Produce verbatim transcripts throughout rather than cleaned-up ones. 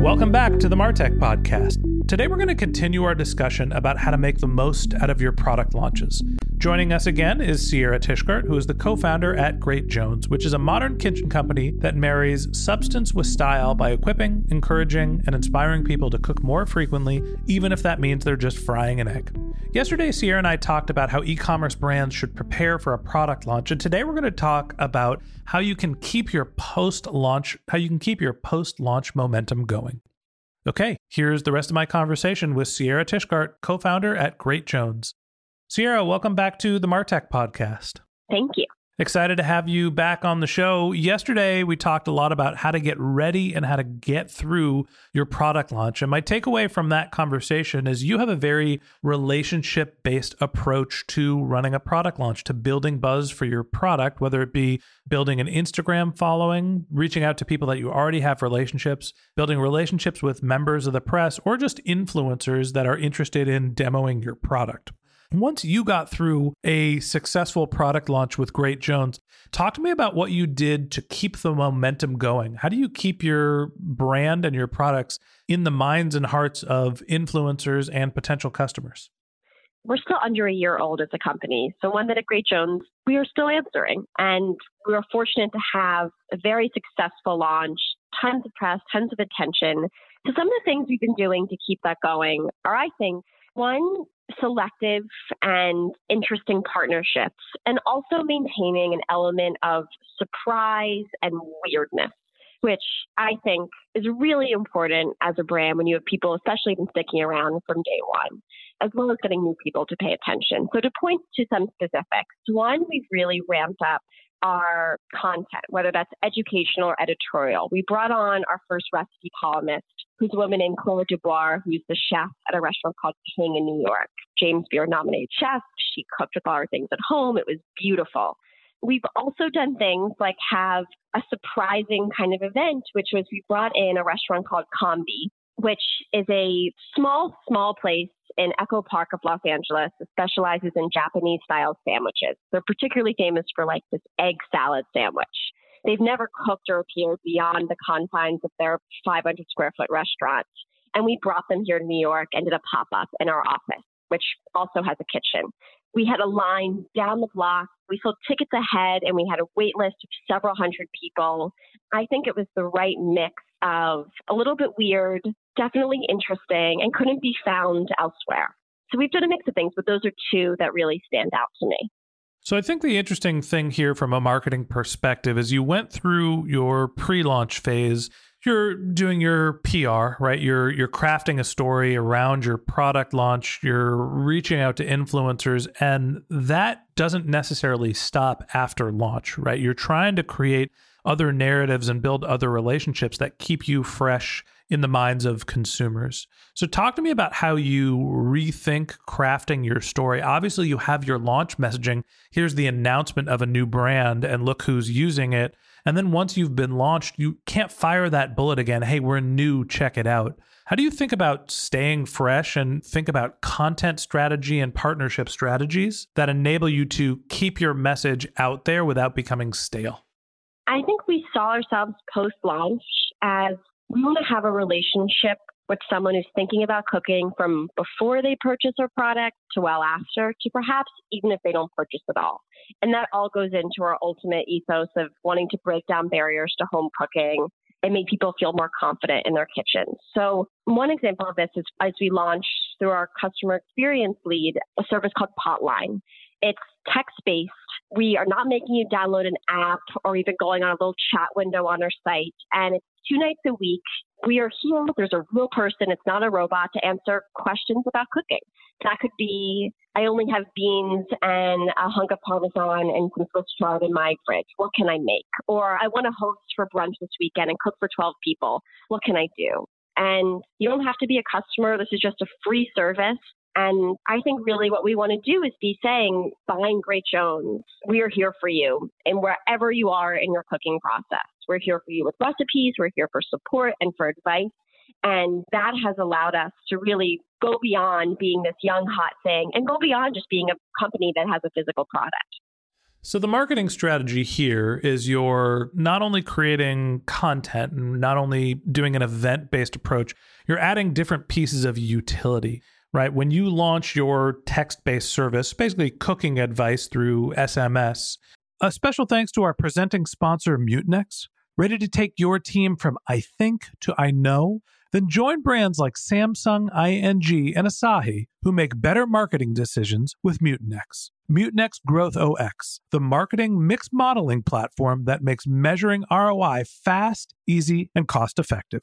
Welcome back to the MarTech Podcast. Today we're going to continue our discussion about how to make the most out of your product launches. Joining us again is Sierra Tishgart, who is the co-founder at Great Jones, which is a modern kitchen company that marries substance with style by equipping, encouraging, and inspiring people to cook more frequently, even if that means they're just frying an egg. Yesterday, Sierra and I talked about how e-commerce brands should prepare for a product launch, and today we're going to talk about how you can keep your post-launch, how you can keep your post-launch momentum going. Okay, here's the rest of my conversation with Sierra Tishgart, co-founder at Great Jones. Sierra, welcome back to the MarTech Podcast. Thank you. Excited to have you back on the show. Yesterday, we talked a lot about how to get ready and how to get through your product launch. And my takeaway from that conversation is you have a very relationship-based approach to running a product launch, to building buzz for your product, whether it be building an Instagram following, reaching out to people that you already have relationships, building relationships with members of the press, or just influencers that are interested in demoing your product. Once you got through a successful product launch with Great Jones, talk to me about what you did to keep the momentum going. How do you keep your brand and your products in the minds and hearts of influencers and potential customers? We're still under a year old as a company. So one that at Great Jones, we are still answering. And we were fortunate to have a very successful launch, tons of press, tons of attention. So some of the things we've been doing to keep that going are, I think, one, selective and interesting partnerships, and also maintaining an element of surprise and weirdness, which I think is really important as a brand when you have people, especially been sticking around from day one, as well as getting new people to pay attention. So to point to some specifics, one, we've really ramped up our content, whether that's educational or editorial. We brought on our first recipe columnist, who's a woman named Claud Dubois, who's the chef at a restaurant called King in New York. James Beard nominated chef. She cooked with all her things at home. It was beautiful. We've also done things like have a surprising kind of event, which was we brought in a restaurant called Combi, which is a small, small place in Echo Park of Los Angeles that specializes in Japanese-style sandwiches. They're particularly famous for like this egg salad sandwich. They've never cooked or appeared beyond the confines of their five hundred square foot restaurant. And we brought them here to New York and did a pop-up in our office, which also has a kitchen. We had a line down the block. We sold tickets ahead and we had a wait list of several hundred people. I think it was the right mix of a little bit weird, definitely interesting, and couldn't be found elsewhere. So we've done a mix of things, but those are two that really stand out to me. So I think the interesting thing here from a marketing perspective is you went through your pre-launch phase. You're doing your P R, right? You're you're crafting a story around your product launch. You're reaching out to influencers, and that doesn't necessarily stop after launch, right? You're trying to create other narratives and build other relationships that keep you fresh in the minds of consumers. So talk to me about how you rethink crafting your story. Obviously, you have your launch messaging. Here's the announcement of a new brand and look who's using it. And then once you've been launched, you can't fire that bullet again. Hey, we're new, check it out. How do you think about staying fresh and think about content strategy and partnership strategies that enable you to keep your message out there without becoming stale? I think we saw ourselves post-launch as we want to have a relationship with someone who's thinking about cooking from before they purchase our product to well after, to perhaps even if they don't purchase at all. And that all goes into our ultimate ethos of wanting to break down barriers to home cooking and make people feel more confident in their kitchen. So one example of this is as we launched through our customer experience lead, a service called Potline. It's text-based. We are not making you download an app or even going on a little chat window on our site. And it's two nights a week. We are here. There's a real person. It's not a robot to answer questions about cooking. That could be, I only have beans and a hunk of Parmesan and some Swiss chard in my fridge. What can I make? Or I want to host for brunch this weekend and cook for twelve people. What can I do? And you don't have to be a customer. This is just a free service. And I think really what we want to do is be saying, buying Great Jones, we are here for you. And wherever you are in your cooking process, we're here for you with recipes. We're here for support and for advice. And that has allowed us to really go beyond being this young, hot thing and go beyond just being a company that has a physical product. So the marketing strategy here is you're not only creating content and not only doing an event-based approach, you're adding different pieces of utility. Right? When you launch your text-based service, basically cooking advice through S M S, a special thanks to our presenting sponsor, Mutinex. Ready to take your team from I think to I know? Then join brands like Samsung, I N G, and Asahi who make better marketing decisions with Mutinex. Mutinex Growth O X, the marketing mix modeling platform that makes measuring R O I fast, easy, and cost-effective.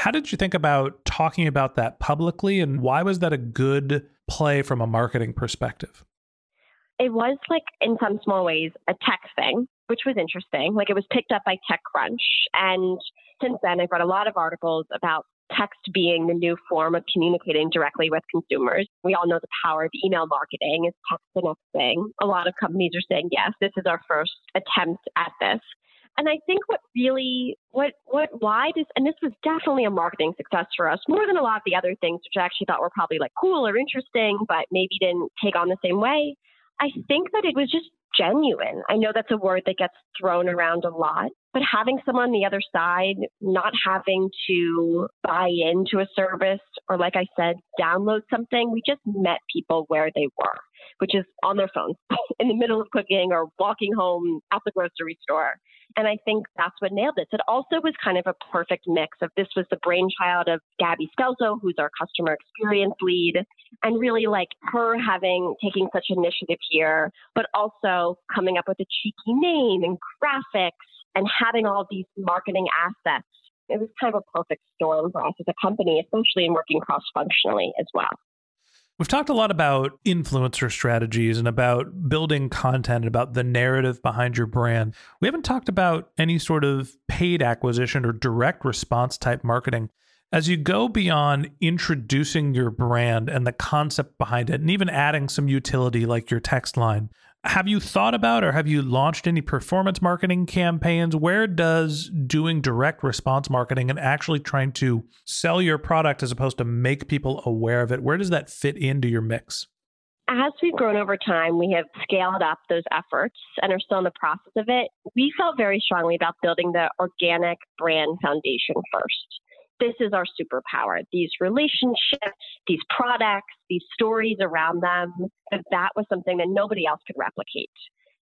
How did you think about talking about that publicly, and why was that a good play from a marketing perspective? It was, like, in some small ways, a tech thing, which was interesting. Like, it was picked up by TechCrunch. And since then, I've read a lot of articles about text being the new form of communicating directly with consumers. We all know the power of email marketing. Is text the next thing? A lot of companies are saying, yes, this is our first attempt at this. And I think what really, what, what, why this, and this was definitely a marketing success for us, more than a lot of the other things, which I actually thought were probably like cool or interesting, but maybe didn't take on the same way. I think that it was just genuine. I know that's a word that gets thrown around a lot, but having someone on the other side, not having to buy into a service or, like I said, download something, we just met people where they were, which is on their phones in the middle of cooking or walking home at the grocery store. And I think that's what nailed it. It also was kind of a perfect mix of this was the brainchild of Gabby Stelzo, who's our customer experience lead, and really like her having taking such initiative here, but also coming up with a cheeky name and graphics and having all these marketing assets. It was kind of a perfect storm for us as a company, especially in working cross-functionally as well. We've talked a lot about influencer strategies and about building content, about the narrative behind your brand. We haven't talked about any sort of paid acquisition or direct response type marketing. as you go beyond introducing your brand and the concept behind it, and even adding some utility like your text line, have you thought about or have you launched any performance marketing campaigns? Where does doing direct response marketing and actually trying to sell your product as opposed to make people aware of it, where does that fit into your mix? As we've grown over time, we have scaled up those efforts and are still in the process of it. We felt very strongly about building the organic brand foundation first. This is our superpower. These relationships, these products, these stories around them, that was something that nobody else could replicate.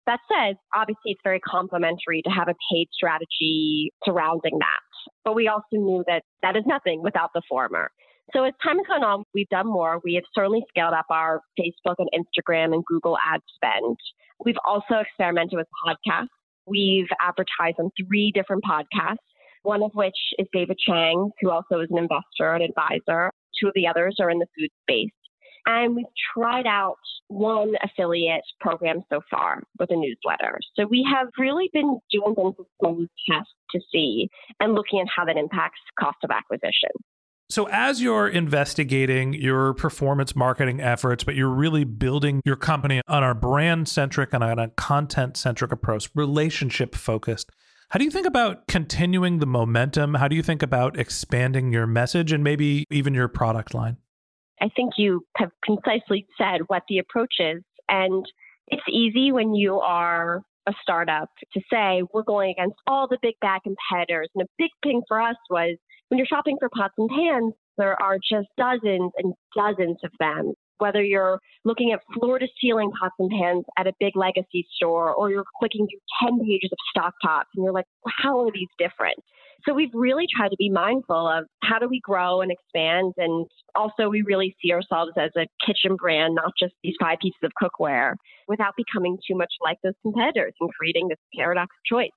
That said, obviously it's very complementary to have a paid strategy surrounding that. But we also knew that that is nothing without the former. So as time has gone on, we've done more. We have certainly scaled up our Facebook and Instagram and Google ad spend. We've also experimented with podcasts. We've advertised on three different podcasts. One of which is David Chang, who also is an investor and advisor. Two of the others are in the food space. And we've tried out one affiliate program so far with a newsletter. So we have really been doing things with small tests to see and looking at how that impacts cost of acquisition. So as you're investigating your performance marketing efforts, but you're really building your company on a brand-centric and on a content-centric approach, relationship-focused, how do you think about continuing the momentum? How do you think about expanding your message and maybe even your product line? I think you have concisely said what the approach is. And it's easy when you are a startup to say, we're going against all the big bad competitors. And a big thing for us was when you're shopping for pots and pans, there are just dozens and dozens of them. Whether you're looking at floor-to-ceiling pots and pans at a big legacy store, or you're clicking through ten pages of stock pots, and you're like, how are these different? So we've really tried to be mindful of how do we grow and expand, and also we really see ourselves as a kitchen brand, not just these five pieces of cookware, without becoming too much like those competitors and creating this paradox of choice.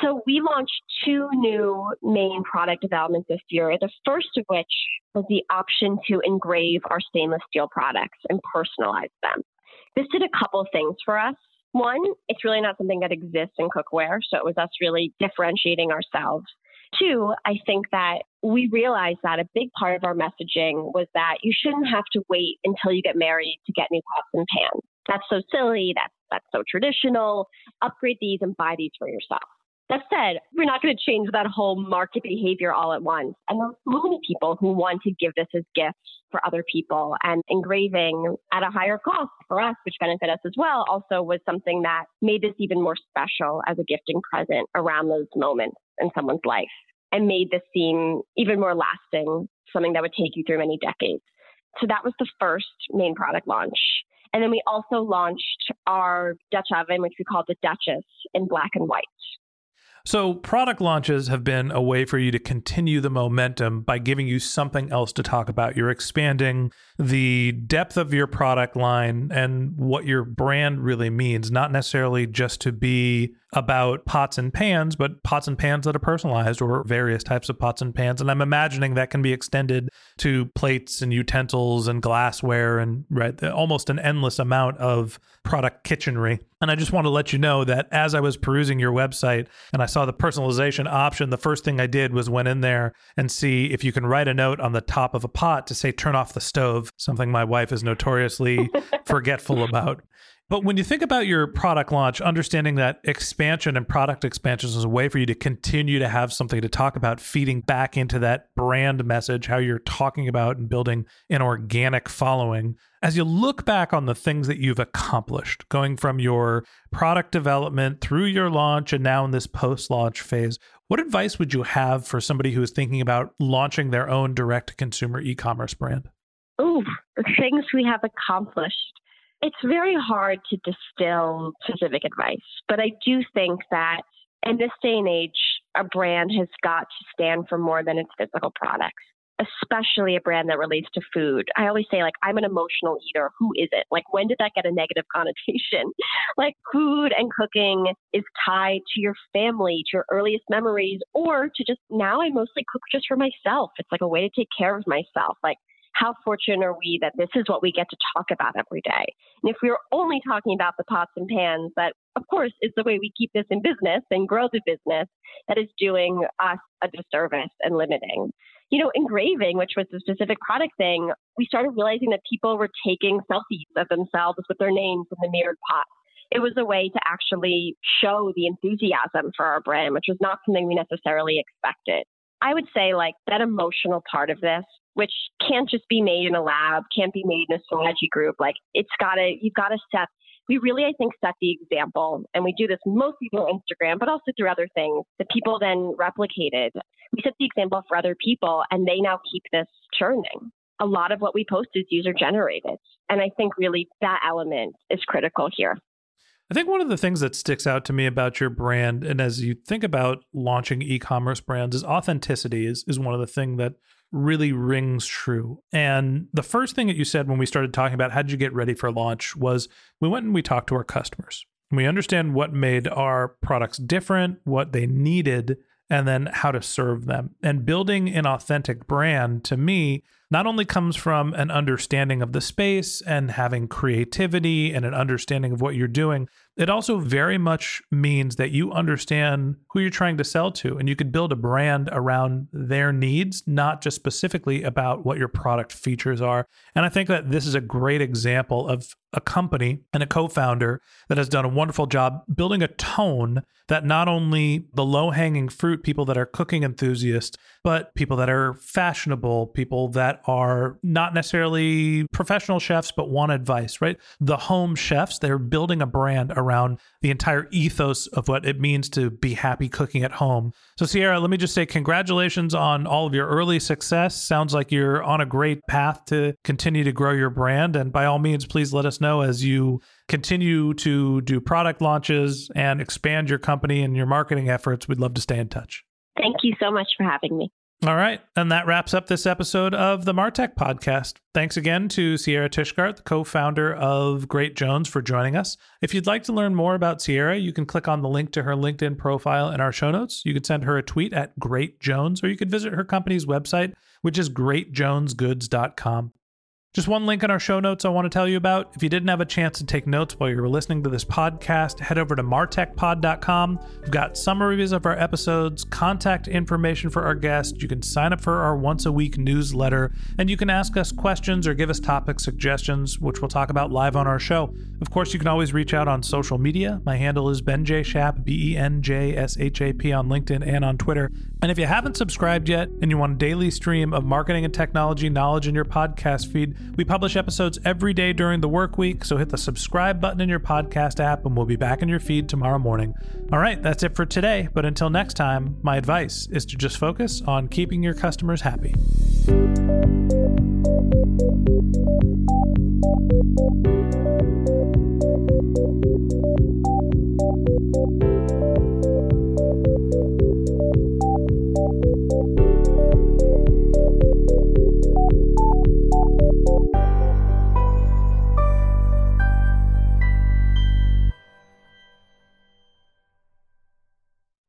So we launched two new main product developments this year, the first of which was the option to engrave our stainless steel products and personalize them. This did a couple of things for us. One, it's really not something that exists in cookware, so it was us really differentiating ourselves. Two, I think that we realized that a big part of our messaging was that you shouldn't have to wait until you get married to get new pots and pans. That's so silly. That's, that's so traditional. Upgrade these and buy these for yourself. That said, we're not going to change that whole market behavior all at once. And there are so many people who want to give this as gifts for other people, and engraving at a higher cost for us, which benefit us as well, also was something that made this even more special as a gifting present around those moments in someone's life and made this seem even more lasting, something that would take you through many decades. So that was the first main product launch. And then we also launched our Dutch oven, which we called the Duchess, in black and white. So product launches have been a way for you to continue the momentum by giving you something else to talk about. You're expanding the depth of your product line and what your brand really means, not necessarily just to be about pots and pans, but pots and pans that are personalized or various types of pots and pans. And I'm imagining that can be extended to plates and utensils and glassware and right, almost an endless amount of product kitchenry. And I just want to let you know that as I was perusing your website and I saw the personalization option, the first thing I did was went in there and see if you can write a note on the top of a pot to say, turn off the stove, something my wife is notoriously forgetful about. But when you think about your product launch, understanding that expansion and product expansions is a way for you to continue to have something to talk about, feeding back into that brand message, how you're talking about and building an organic following. As you look back on the things that you've accomplished, going from your product development through your launch and now in this post-launch phase, what advice would you have for somebody who is thinking about launching their own direct-to-consumer e-commerce brand? Oh, the things we have accomplished. It's very hard to distill specific advice, but I do think that in this day and age, a brand has got to stand for more than its physical products, especially a brand that relates to food. I always say, like, I'm an emotional eater. Who isn't? Like, when did that get a negative connotation? Like, food and cooking is tied to your family, to your earliest memories, or to just now I mostly cook just for myself. It's like a way to take care of myself. Like, how fortunate are we that this is what we get to talk about every day? And if we were only talking about the pots and pans that of course, is the way we keep this in business and grow the business that is doing us a disservice and limiting. You know, engraving, which was the specific product thing, we started realizing that people were taking selfies of themselves with their names in the mirrored pot. It was a way to actually show the enthusiasm for our brand, which was not something we necessarily expected. I would say like that emotional part of this, which can't just be made in a lab, can't be made in a strategy group. Like it's gotta, you've gotta set, we really, I think, set the example. And we do this mostly through Instagram, but also through other things that people then replicated. We set the example for other people and they now keep this churning. A lot of what we post is user generated. And I think really that element is critical here. I think one of the things that sticks out to me about your brand, and as you think about launching e-commerce brands, is authenticity is, is one of the things that really rings true. And the first thing that you said when we started talking about how did you get ready for launch was we went and we talked to our customers. We understand what made our products different, what they needed, and then how to serve them. And building an authentic brand, to me, not only comes from an understanding of the space and having creativity and an understanding of what you're doing, it also very much means that you understand who you're trying to sell to, and you could build a brand around their needs, not just specifically about what your product features are. And I think that this is a great example of a company and a co-founder that has done a wonderful job building a tone that not only the low-hanging fruit, people that are cooking enthusiasts, but people that are fashionable, people that are not necessarily professional chefs, but want advice, right? The home chefs, they're building a brand around the entire ethos of what it means to be happy cooking at home. So Sierra, let me just say congratulations on all of your early success. Sounds like you're on a great path to continue to grow your brand. And by all means, please let us know as you continue to do product launches and expand your company and your marketing efforts. We'd love to stay in touch. Thank you so much for having me. All right. And that wraps up this episode of the MarTech Podcast. Thanks again to Sierra Tishgart, the co-founder of Great Jones, for joining us. If you'd like to learn more about Sierra, you can click on the link to her LinkedIn profile in our show notes. You could send her a tweet at Great Jones, or you could visit her company's website, which is great jones goods dot com. Just one link in our show notes I want to tell you about. If you didn't have a chance to take notes while you were listening to this podcast, head over to martech pod dot com. We've got summaries of our episodes, contact information for our guests. You can sign up for our once a week newsletter, and you can ask us questions or give us topic suggestions, which we'll talk about live on our show. Of course, you can always reach out on social media. My handle is Ben J. Shap, B E N J S H A P on LinkedIn and on Twitter. And if you haven't subscribed yet and you want a daily stream of marketing and technology knowledge in your podcast feed, we publish episodes every day during the work week, so hit the subscribe button in your podcast app and we'll be back in your feed tomorrow morning. All right, that's it for today, but until next time, my advice is to just focus on keeping your customers happy.